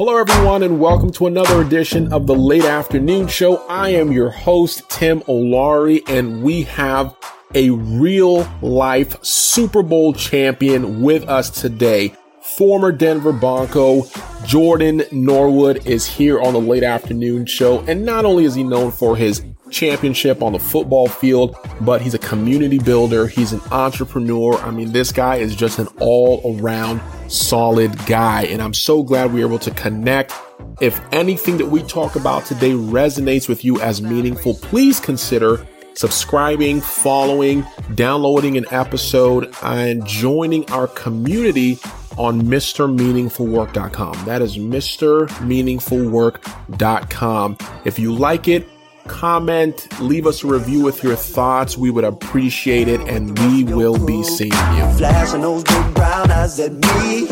Hello, everyone, and welcome to another edition of the Late Afternoon Show. I am your host, Tim O'Leary, and we have a real-life Super Bowl champion with us today. Former Denver Bronco, Jordan Norwood, is here on the Late Afternoon Show, and not only is he known for his championship on the football field, but he's a community builder. He's an entrepreneur. I mean, this guy is just an all-around solid guy, and I'm so glad we were able to connect. If anything that we talk about today resonates with you as meaningful, please consider subscribing, following, downloading an episode, and joining our community on MrMeaningfulWork.com. That is MrMeaningfulWork.com. If you like it, comment, leave us a review with your thoughts. We would appreciate it, and we will be seeing you. Flashing those big brown eyes at me.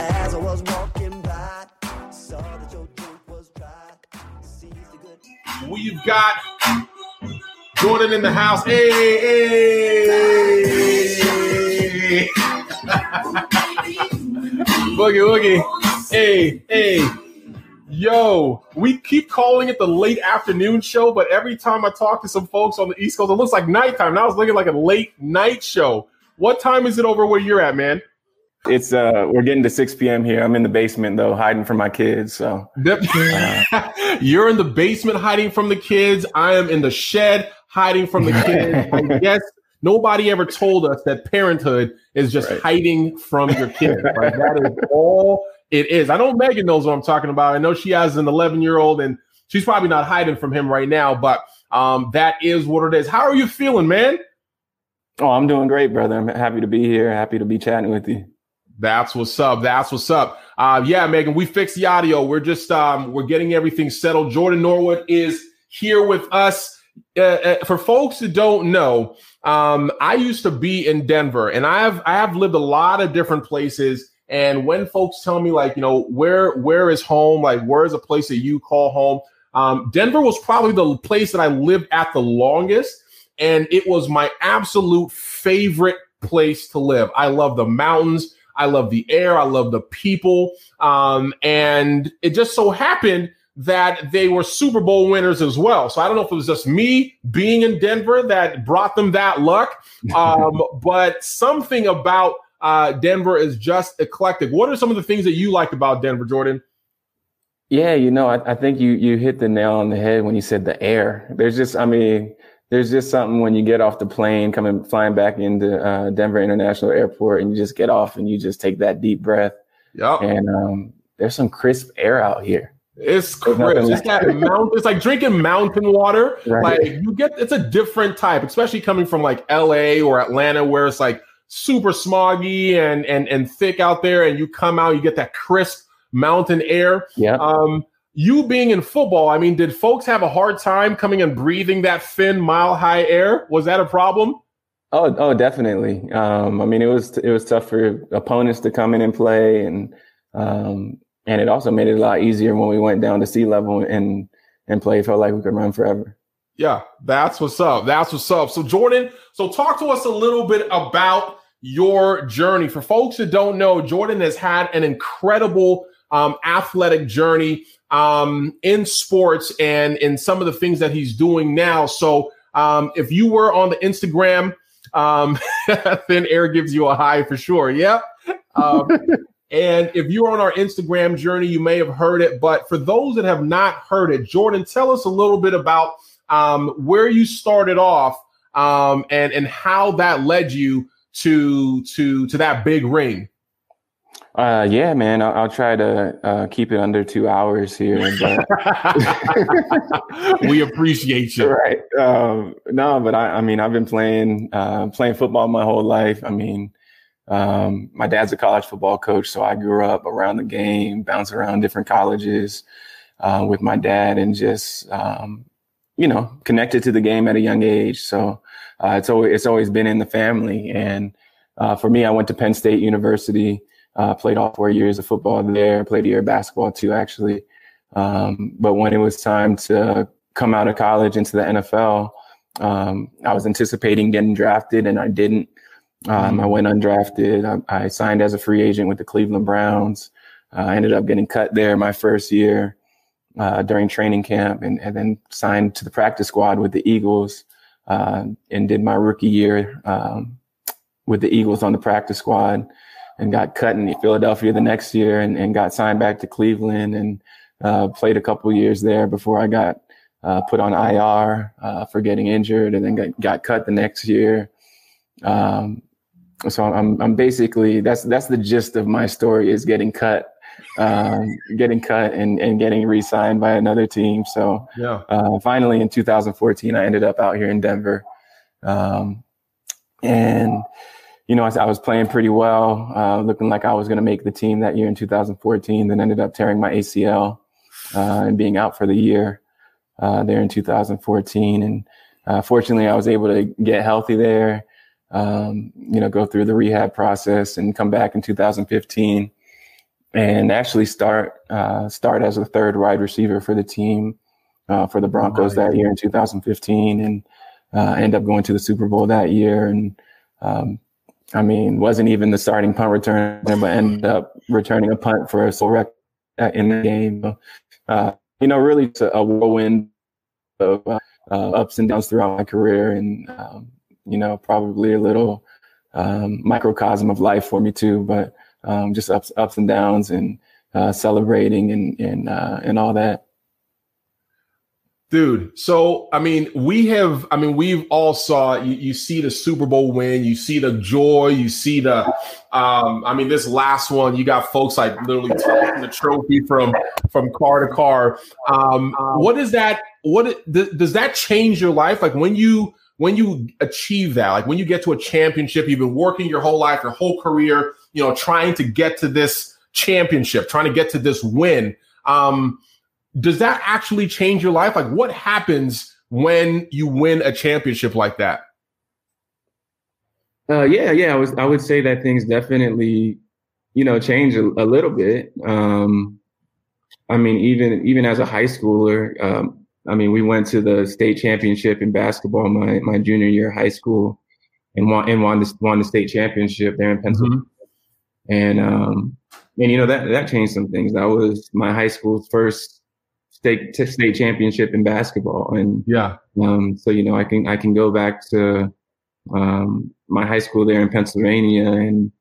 As I was walking by, saw that your drink was dry. Sees the good. We've got Jordan in the house. Hey. Boogie, woogie. Hey. Yo, we keep calling it the Late Afternoon Show, but every time I talk to some folks on the East Coast, it looks like nighttime. Now it's looking like a late night show. What time is it over where you're at, man? It's we're getting to 6 p.m. here. I'm in the basement, though, hiding from my kids. So you're in the basement hiding from the kids. I am in the shed hiding from the kids. I guess nobody ever told us that parenthood is just hiding from your kids. Right? That is all it is. I know Megan knows what I'm talking about. I know she has an 11-year-old, and she's probably not hiding from him right now, but that is what it is. How are you feeling, man? Oh, I'm doing great, brother. I'm happy to be here. Happy to be chatting with you. That's what's up. That's what's up. Yeah, Megan, we fixed the audio. We're just we're getting everything settled. Jordan Norwood is here with us. For folks that don't know, I used to be in Denver, and I have lived a lot of different places. And when folks tell me, like, you know, where is home? Like, where is a place that you call home? Denver was probably the place that I lived at the longest, and it was my absolute favorite place to live. I love the mountains. I love the air. I love the people. And it just so happened that they were Super Bowl winners as well. So I don't know if it was just me being in Denver that brought them that luck, but something about Denver is just eclectic. What are some of the things that you liked about Denver, Jordan? Yeah, you know, I think you hit the nail on the head when you said the air. There's just something when you get off the plane, flying back into Denver International Airport, and you just get off and you just take that deep breath. Yep. And there's some crisp air out here. It's crisp. It's that mountain. It's like drinking mountain water. Right. Like it's a different type, especially coming from like L.A. or Atlanta, where it's like super smoggy and thick out there, and you come out, you get that crisp mountain air. Yeah. You being in football, I mean, did folks have a hard time coming and breathing that thin, mile high air? Was that a problem? Oh, definitely. I mean, it was tough for opponents to come in and play, and it also made it a lot easier when we went down to sea level and played. Felt like we could run forever. Yeah, that's what's up. That's what's up. So, Jordan, talk to us a little bit about your journey. For folks that don't know, Jordan has had an incredible athletic journey in sports and in some of the things that he's doing now. So if you were on the Instagram, Thin Air gives you a high for sure. Yep. And if you're on our Instagram journey, you may have heard it. But for those that have not heard it, Jordan, tell us a little bit about where you started off and how that led you to that big ring. Yeah, man, I'll try to keep it under 2 hours here. But we appreciate you. Right. No, but I mean, I've been playing football my whole life. I mean, my dad's a college football coach, so I grew up around the game, bounced around different colleges with my dad, and just, you know, connected to the game at a young age. So it's always been in the family. And for me, I went to Penn State University, played all 4 years of football there, played a year of basketball too, actually. But when it was time to come out of college into the NFL, I was anticipating getting drafted, and I didn't. I went undrafted. I signed as a free agent with the Cleveland Browns. I ended up getting cut there my first year during training camp, and then signed to the practice squad with the Eagles, and did my rookie year with the Eagles on the practice squad, and got cut in Philadelphia the next year, and got signed back to Cleveland, and played a couple years there before I got put on IR for getting injured, and then got cut the next year. So I'm basically, that's the gist of my story, is getting cut and getting re-signed by another team. So yeah. Finally in 2014, I ended up out here in Denver. And, you know, I was playing pretty well, looking like I was going to make the team that year in 2014, then ended up tearing my ACL and being out for the year there in 2014. And fortunately, I was able to get healthy there. You know, go through the rehab process and come back in 2015 and actually start as the third wide receiver for the team, for the Broncos that year in 2015, and end up going to the Super Bowl that year. And, I mean, wasn't even the starting punt returner, but ended up returning a punt for a sole record in the game. You know, really a whirlwind of ups and downs throughout my career, and, you know, probably a little microcosm of life for me too, but just ups and downs, and celebrating and all that. Dude, so I mean, we've all saw. You see the Super Bowl win, you see the joy, you see the. I mean, this last one, you got folks like literally tossing the trophy from car to car. What is that? Does that change your life? Like when you achieve that, like when you get to a championship, you've been working your whole life, your whole career, you know, trying to get to this championship, trying to get to this win. Does that actually change your life? Like, what happens when you win a championship like that? Yeah. I would say that things definitely, you know, change a little bit. I mean, even as a high schooler, I mean, we went to the state championship in basketball my junior year of high school, and won the state championship there in Pennsylvania. Mm-hmm. And you know, that changed some things. That was my high school's first state championship in basketball, and yeah. So you know, I can go back to my high school there in Pennsylvania, and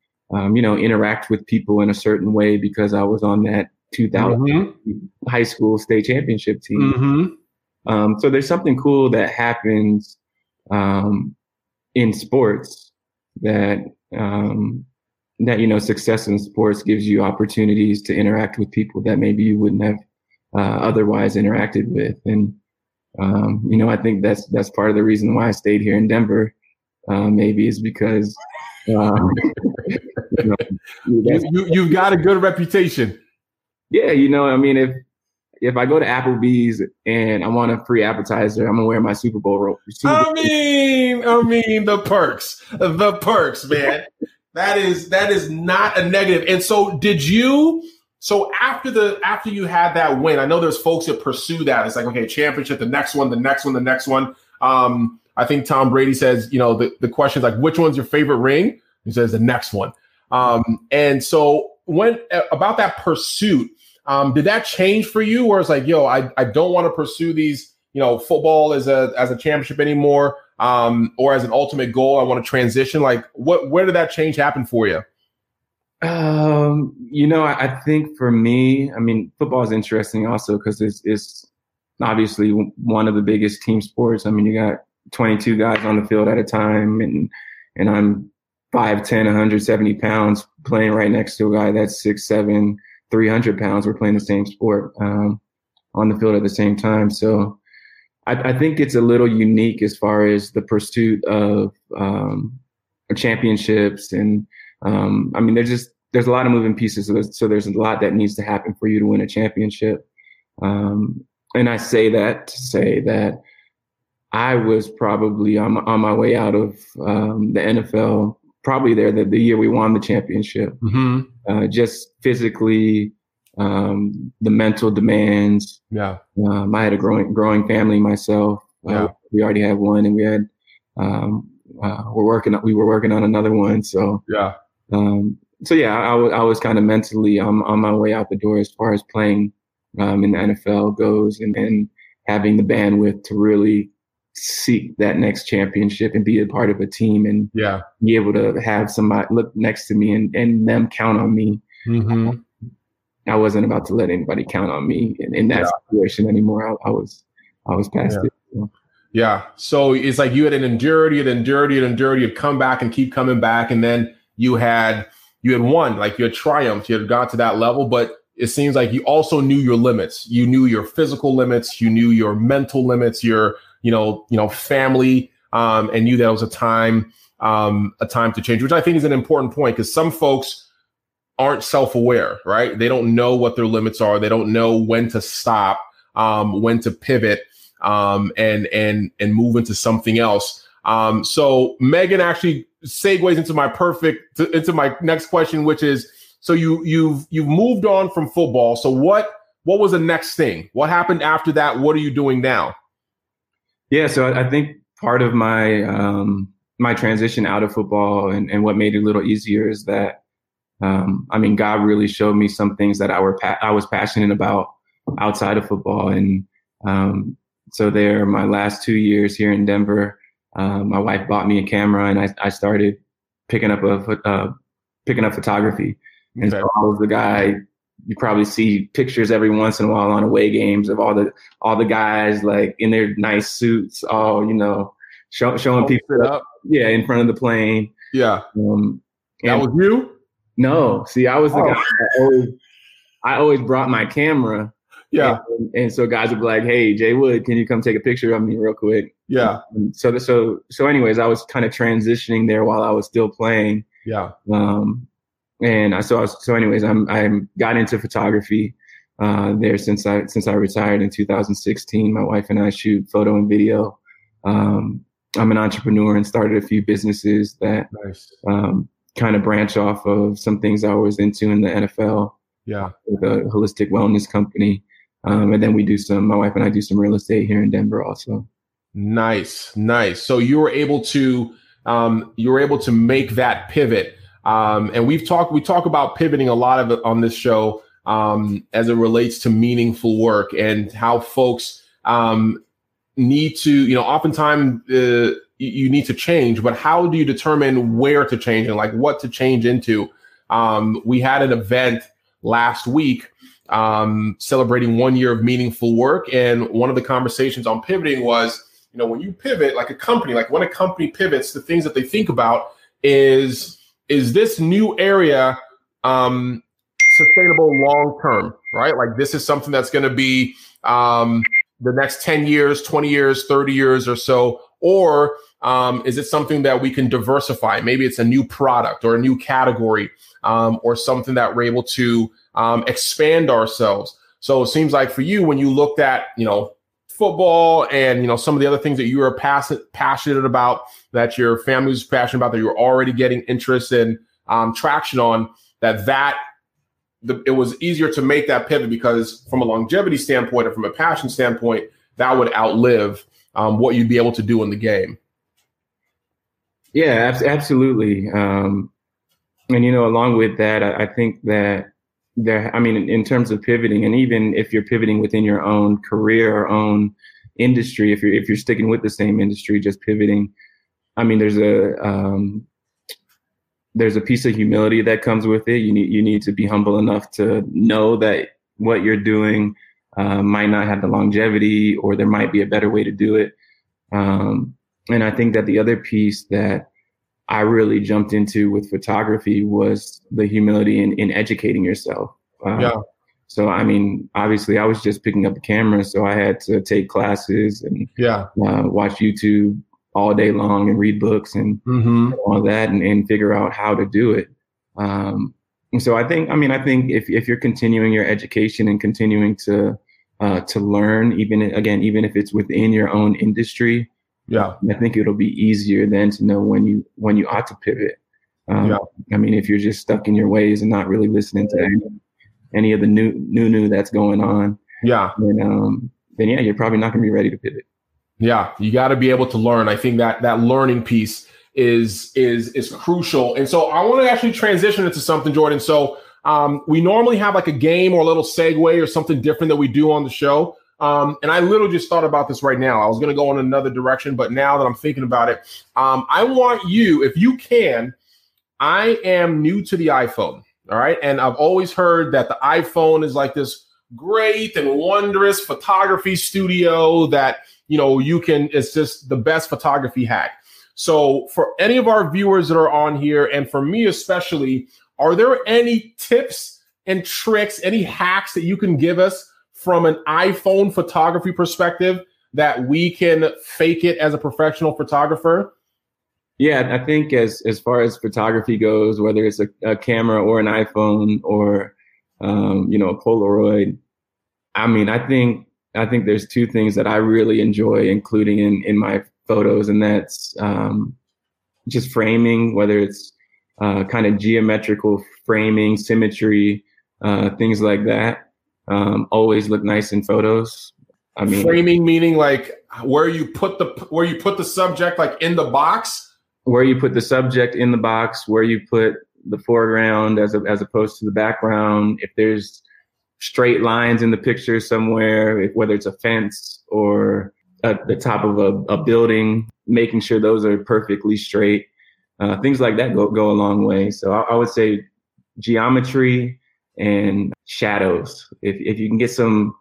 you know, interact with people in a certain way because I was on that 2000 mm-hmm. high school state championship team. Mm-hmm. So there's something cool that happens in sports that that you know, success in sports gives you opportunities to interact with people that maybe you wouldn't have otherwise interacted with, and you know, I think that's part of the reason why I stayed here in Denver. Maybe is because you know, you've got a good reputation. Yeah, you know, I mean, if I go to Applebee's and I want a free appetizer, I'm gonna wear my Super Bowl robe. I mean the perks, man. That is not a negative. And so, so after you had that win, I know there's folks that pursue that. It's like, okay, championship, the next one. I think Tom Brady says, you know, the question is like, which one's your favorite ring? He says the next one. And so when about that pursuit. Did that change for you where it's like, yo, I don't want to pursue these, you know, football as a championship anymore, or as an ultimate goal? I want to transition. Like where did that change happen for you? You know, I think for me, I mean, football is interesting also because it's obviously one of the biggest team sports. I mean, you got 22 guys on the field at a time, and I'm 5'10", 170 pounds playing right next to a guy that's 6'7", 300 pounds. We're playing the same sport on the field at the same time. So I think it's a little unique as far as the pursuit of championships. And I mean, there's a lot of moving pieces. So there's a lot that needs to happen for you to win a championship. And I say that to say that I was probably on my way out of the NFL, probably there the year we won the championship. Mm-hmm. Just physically, the mental demands. Yeah. I had a growing family myself. Yeah. We already had one, and we had we were working on another one. So yeah. so yeah, I was kind of mentally on my way out the door as far as playing in the NFL goes, and having the bandwidth to really seek that next championship and be a part of a team and be able to have somebody look next to me and them count on me. Mm-hmm. I wasn't about to let anybody count on me in that situation anymore. I was past it. So. Yeah. So it's like you had endured, you'd come back and keep coming back. And then you had won, like you had triumphed, you had got to that level, but it seems like you also knew your limits. You knew your physical limits, you knew your mental limits, your, you know, family, and knew that it was a time to change, which I think is an important point because some folks aren't self-aware, right? They don't know what their limits are. They don't know when to stop, when to pivot, and move into something else. So Megan actually segues into my next question, which is, so you've moved on from football. So what was the next thing? What happened after that? What are you doing now? Yeah. So I think part of my transition out of football and what made it a little easier is that, God really showed me some things that I was passionate about outside of football. And so there, my last 2 years here in Denver, my wife bought me a camera and I started picking up photography. And so I was the guy, you probably see pictures every once in a while on away games of all the guys like in their nice suits, all, you know, showing people up. Yeah, in front of the plane. Yeah. That was you? No, see, I was the guy that I always brought my camera. Yeah. And so guys would be like, "Hey, Jay Wood, can you come take a picture of me real quick?" Yeah. So anyways, I was kind of transitioning there while I was still playing. Yeah. I got into photography there since I retired in 2016. My wife and I shoot photo and video. I'm an entrepreneur and started a few businesses that kind of branch off of some things I was into in the NFL. Yeah. With a holistic wellness company. And then my wife and I do some real estate here in Denver also. Nice. So you were able to, make that pivot. And we talk about pivoting a lot of it on this show, as it relates to meaningful work and how folks, need to, you know, oftentimes, you need to change, but how do you determine where to change and like what to change into? We had an event last week celebrating 1 year of meaningful work. And one of the conversations on pivoting was, you know, when you pivot, when a company pivots, the things that they think about is this new area sustainable long-term, right? Like this is something that's going to be the next 10 years, 20 years, 30 years or so. Or is it something that we can diversify? Maybe it's a new product or a new category or something that we're able to expand ourselves. So it seems like for you, when you looked at, you know, football and, you know, some of the other things that you were passionate about, that your family was passionate about, that you were already getting interest in traction on, it was easier to make that pivot because from a longevity standpoint or from a passion standpoint, that would outlive what you'd be able to do in the game. Yeah, absolutely. And, you know, along with that, I think that in terms of pivoting, and even if you're pivoting within your own career or own industry, if you're sticking with the same industry, just pivoting, I mean, there's a piece of humility that comes with it. You need to be humble enough to know that what you're doing might not have the longevity, or there might be a better way to do it. And I think that the other piece that I really jumped into with photography was the humility in educating yourself. So, I mean, obviously I was just picking up a camera, so I had to take classes and watch YouTube all day long and read books and all that and figure out how to do it. So I think if you're continuing your education and continuing to learn, even if it's within your own industry, I think it'll be easier then to know when you ought to pivot. I mean, if you're just stuck in your ways and not really listening to any of the new that's going on, then you're probably not going to be ready to pivot. Yeah, you got to be able to learn. I think that learning piece is crucial. And so I want to actually transition into something, Jordan. So we normally have like a game or a little segue or something different that we do on the show. And I literally just thought about this right now. I was going to go in another direction, but now that I'm thinking about it, I want you, if you can, I am new to the iPhone. All right. And I've always heard that the iPhone is like this great and wondrous photography studio that, you know, you can, it's just the best photography hack. So for any of our viewers that are on here, and for me especially, are there any tips and tricks, any hacks that you can give us from an iPhone photography perspective that we can fake it as a professional photographer? Yeah, I think as far as photography goes, whether it's a camera or an iPhone or, a Polaroid, I mean, I think there's two things that I really enjoy including in my photos, and that's just framing, whether it's kind of geometrical framing, symmetry, things like that. Always look nice in photos. I mean, framing meaning like where you put the subject, like in the box. Where you put the subject in the box, where you put the foreground as opposed to the background. If there's straight lines in the picture somewhere, whether it's a fence or at the top of a building, making sure those are perfectly straight. Things like that go a long way. So I would say geometry and shadows. If you can get some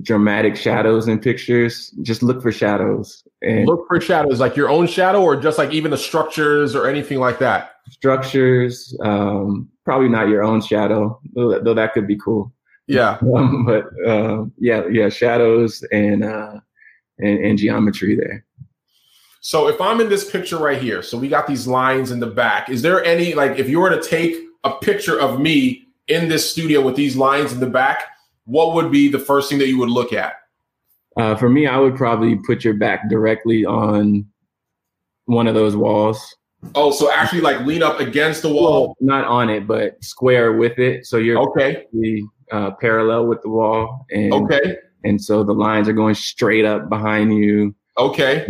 dramatic shadows in pictures, just look for shadows. And look for shadows, like your own shadow or just like even the structures or anything like that? Structures, probably not your own shadow, though that could be cool. Yeah. But shadows and geometry there. So if I'm in this picture right here, so we got these lines in the back, is there any, like if you were to take a picture of me in this studio with these lines in the back, what would be the first thing that you would look at? For me, I would probably put your back directly on one of those walls. Oh, so actually like lean up against the wall? Well, not on it, but square with it. So you're parallel with the wall. And, and so the lines are going straight up behind you. Okay.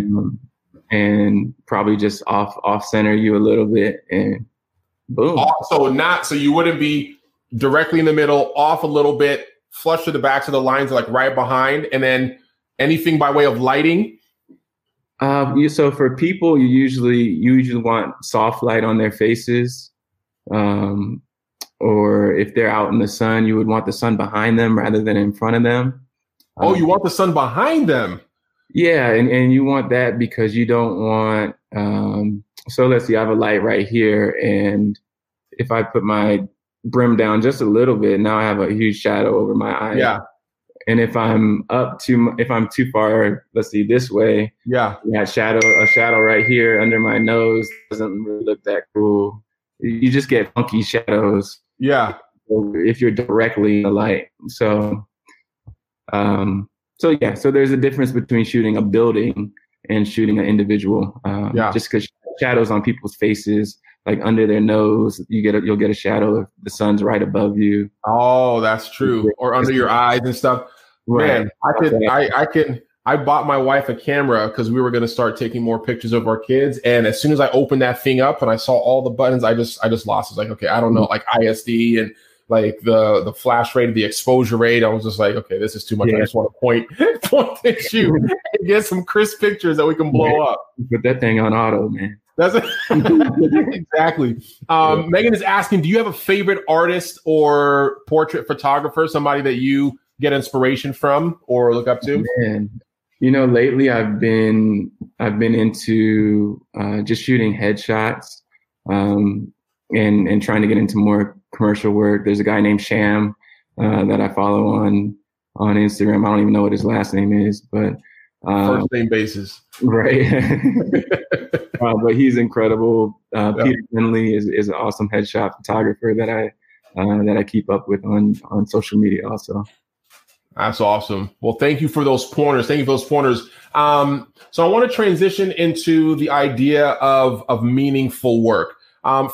And probably just off center you a little bit and boom. So you wouldn't be directly in the middle, off a little bit, flush to the back, so the lines are like right behind, and then anything by way of lighting. So for people, you usually want soft light on their faces, or if they're out in the sun, you would want the sun behind them rather than in front of them. Oh, you want the sun behind them? Yeah, and you want that because you don't want. So let's see, I have a light right here, and if I put my brim down just a little bit, now I have a huge shadow over my eye. Yeah. And if I'm too far, let's see, this way. Yeah. Yeah. A shadow right here under my nose doesn't really look that cool. You just get funky shadows. Yeah. If you're directly in the light. So there's a difference between shooting a building and shooting an individual. Just because shadows on people's faces, like under their nose, you'll get a shadow if the sun's right above you. Oh, that's true. Or under your eyes and stuff. Right. Man, I bought my wife a camera because we were going to start taking more pictures of our kids. And as soon as I opened that thing up and I saw all the buttons, I just lost. It's like, okay, I don't know, like ISD and like the flash rate, the exposure rate. I was just like, okay, this is too much. Yeah. I just want to point and shoot and get some crisp pictures that we can blow up. Put that thing on auto, man. That's exactly. Megan is asking, do you have a favorite artist or portrait photographer, somebody that you get inspiration from or look up to? Man. You know, lately I've been into just shooting headshots and trying to get into more commercial work. There's a guy named Sham that I follow on Instagram. I don't even know what his last name is, but first name basis. Right. But he's incredible. Peter Finley is an awesome headshot photographer that I keep up with on social media also. That's awesome. Well, thank you for those pointers. So I want to transition into the idea of meaningful work.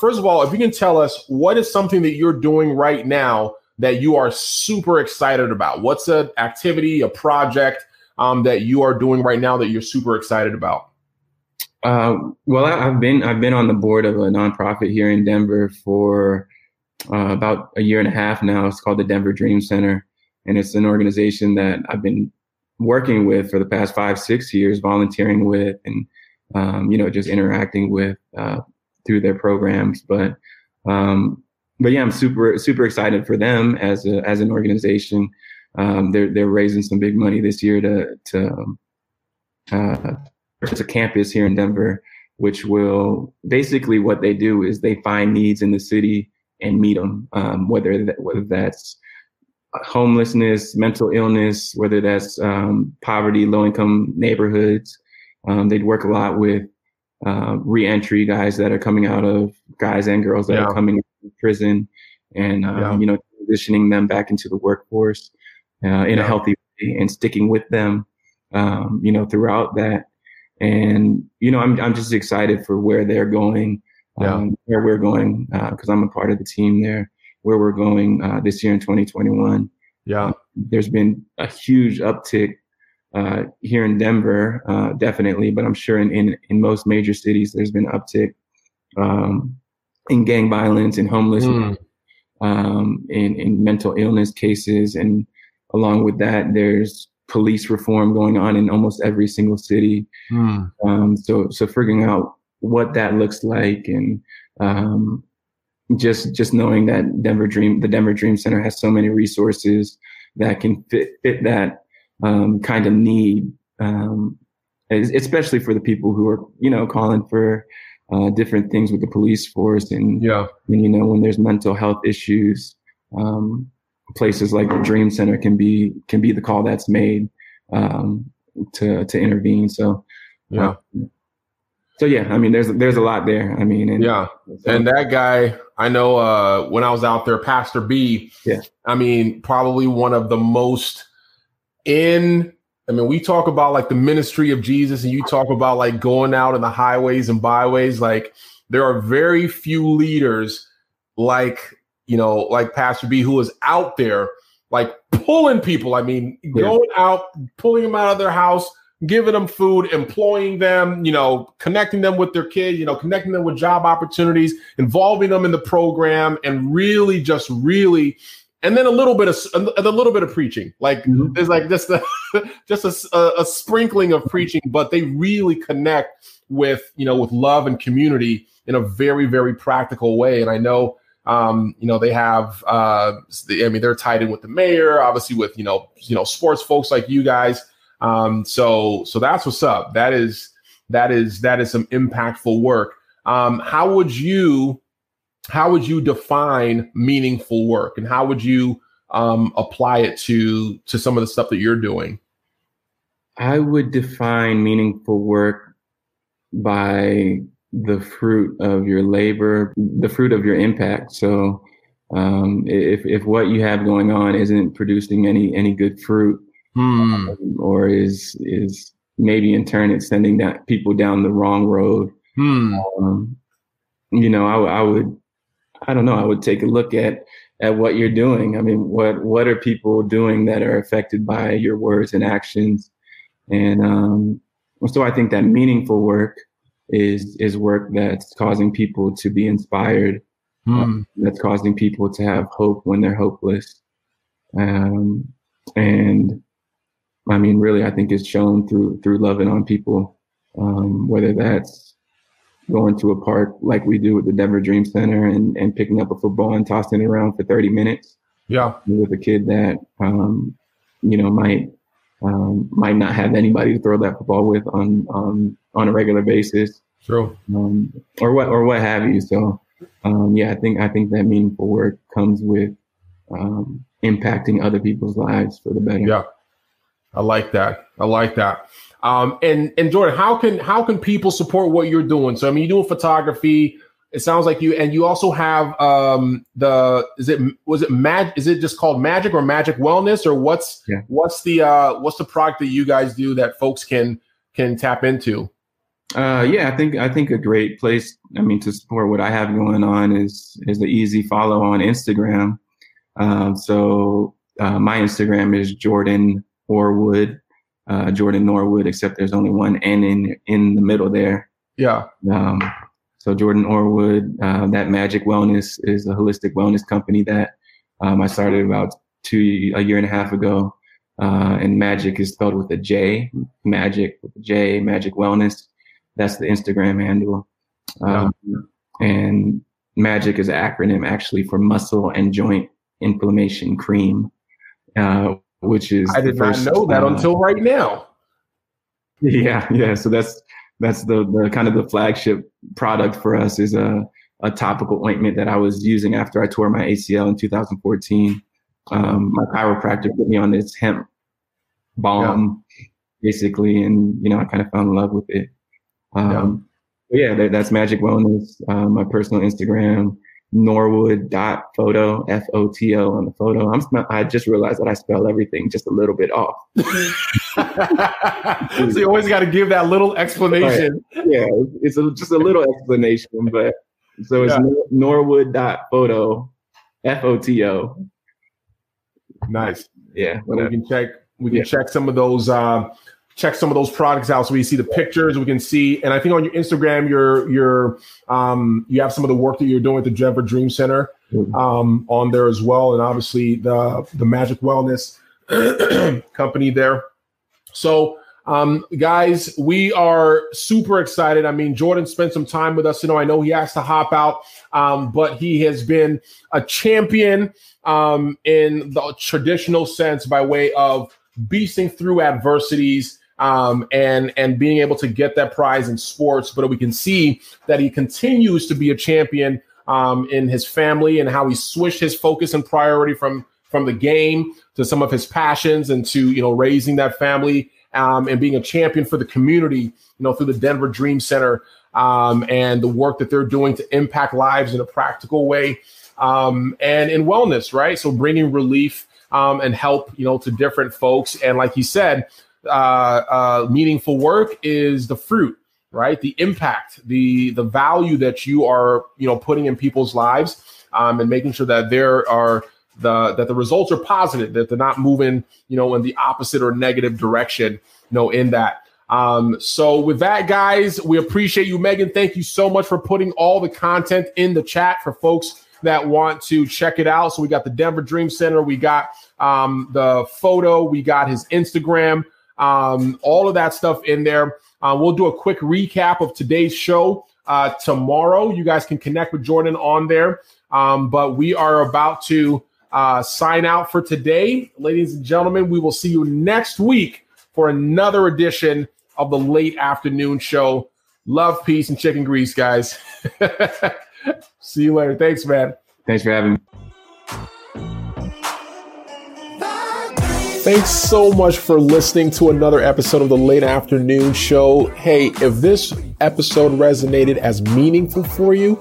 First of all, if you can tell us, what is something that you're doing right now that you are super excited about? What's an activity, a project that you are doing right now that you're super excited about? Well, I've been on the board of a nonprofit here in Denver for about a year and a half now. It's called the Denver Dream Center, and it's an organization that I've been working with for the past 5-6 years, volunteering with, and just interacting with through their programs. But yeah, I'm super excited for them as an organization. They're raising some big money this year to it's a campus here in Denver, which will basically, what they do is they find needs in the city and meet them, whether that's homelessness, mental illness, whether that's poverty, low-income neighborhoods. They'd work a lot with reentry guys and girls that are coming out of prison, and transitioning them back into the workforce in a healthy way, and sticking with them, throughout that. And, I'm just excited for where they're going, where we're going, because I'm a part of the team there, where we're going this year in 2021. Yeah. There's been a huge uptick here in Denver, definitely, but I'm sure in most major cities, there's been uptick in gang violence and homelessness, in mental illness cases. And along with that, there's police reform going on in almost every single city. So figuring out what that looks like, and just knowing that the Denver Dream Center has so many resources that can fit that kind of need, especially for the people who are, calling for different things with the police force, and when there's mental health issues, places like the Dream Center can be the call that's made to intervene. There's a lot there. And that guy, I know when I was out there, Pastor B. Yeah. Probably one of the most we talk about like the ministry of Jesus, and you talk about like going out in the highways and byways. Like, there are very few leaders like Pastor B, who is out there, like pulling people. Going out, pulling them out of their house, giving them food, employing them, connecting them with their kids, connecting them with job opportunities, involving them in the program, and really, and then a little bit of preaching. Like, there's like just a sprinkling of preaching, but they really connect with love and community in a very, very practical way. And I know, they have, they're tied in with the mayor, obviously with, sports folks like you guys. So that's what's up. That is some impactful work. How would you define meaningful work, and how would you, apply it to some of the stuff that you're doing? I would define meaningful work by the fruit of your labor, the fruit of your impact. So if what you have going on isn't producing any good fruit, or is maybe in turn it's sending that people down the wrong road, I would take a look at what you're doing. What are people doing that are affected by your words and actions? And so I think that meaningful work is work that's causing people to be inspired, that's causing people to have hope when they're hopeless. Really, I think it's shown through loving on people, whether that's going to a park like we do with the Denver Dream Center and picking up a football and tossing it around for 30 minutes. Yeah. With a kid that, might not have anybody to throw that football with on a regular basis. True. Or what have you. So, I think that meaningful work comes with impacting other people's lives for the better. Yeah. I like that. And Jordan, how can people support what you're doing? So, you're doing photography. It sounds like you also have is it just called Magic or Magic Wellness, or what's the product that you guys do that folks can tap into? I think a great place, to support what I have going on is the easy follow on Instagram. My Instagram is Jordan Norwood, except there's only one N in the middle there. Yeah. So Jordan Norwood, that Magic Wellness is a holistic wellness company that I started about a year and a half ago. And Magic is spelled with a J, Magic with a J, Magic Wellness. That's the Instagram handle. And Magic is an acronym actually for muscle and joint inflammation cream, which is I did not know that until right now. Yeah. So that's the kind of the flagship product for us is a topical ointment that I was using after I tore my ACL in 2014. My chiropractor put me on this hemp balm, basically, and I kind of fell in love with it. That's Magic Wellness. My personal Instagram, Norwood.photo, F-O-T-O on the photo. I just realized that I spell everything just a little bit off. So you always got to give that little explanation. Right. Yeah, it's just a little explanation, but so it's Norwood.photo, F-O-T-O. Nice. Yeah. Well, we can check some of those products out so we see the pictures, we can see, and I think on your Instagram you have some of the work that you're doing at the Denver Dream Center on there as well, and obviously the Magic Wellness company there. So guys, we are super excited. I mean, Jordan spent some time with us. I know he has to hop out, but he has been a champion in the traditional sense by way of beasting through adversities and being able to get that prize in sports. But we can see that he continues to be a champion in his family and how he switched his focus and priority from the game to some of his passions and to, raising that family. And being a champion for the community, through the Denver Dream Center and the work that they're doing to impact lives in a practical way and in wellness, right? So bringing relief and help, to different folks. And like he said, meaningful work is the fruit, right? The impact, the value that you are, putting in people's lives and making sure that there are that the results are positive, that they're not moving, in the opposite or negative direction, in that. So with that, guys, we appreciate you, Megan. Thank you so much for putting all the content in the chat for folks that want to check it out. So we got the Denver Dream Center. We got the photo. We got his Instagram, all of that stuff in there. We'll do a quick recap of today's show tomorrow. You guys can connect with Jordan on there. But we are about to sign out for today. Ladies and gentlemen, we will see you next week for another edition of the Late Afternoon Show. Love, peace, and chicken grease, guys. See you later. Thanks, man. Thanks for having me. Thanks so much for listening to another episode of the Late Afternoon Show. Hey, if this episode resonated as meaningful for you,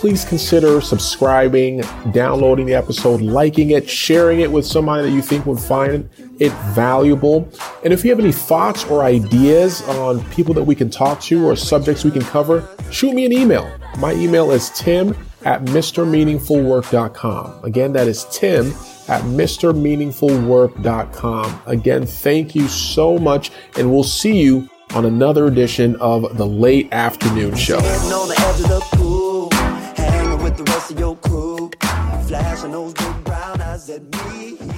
please consider subscribing, downloading the episode, liking it, sharing it with somebody that you think would find it valuable. And if you have any thoughts or ideas on people that we can talk to or subjects we can cover, shoot me an email. My email is tim@MrMeaningfulWork.com. Again, that is tim@MrMeaningfulWork.com. Again, thank you so much, and we'll see you on another edition of the Late Afternoon Show. The rest of your crew flashing those big brown eyes at me.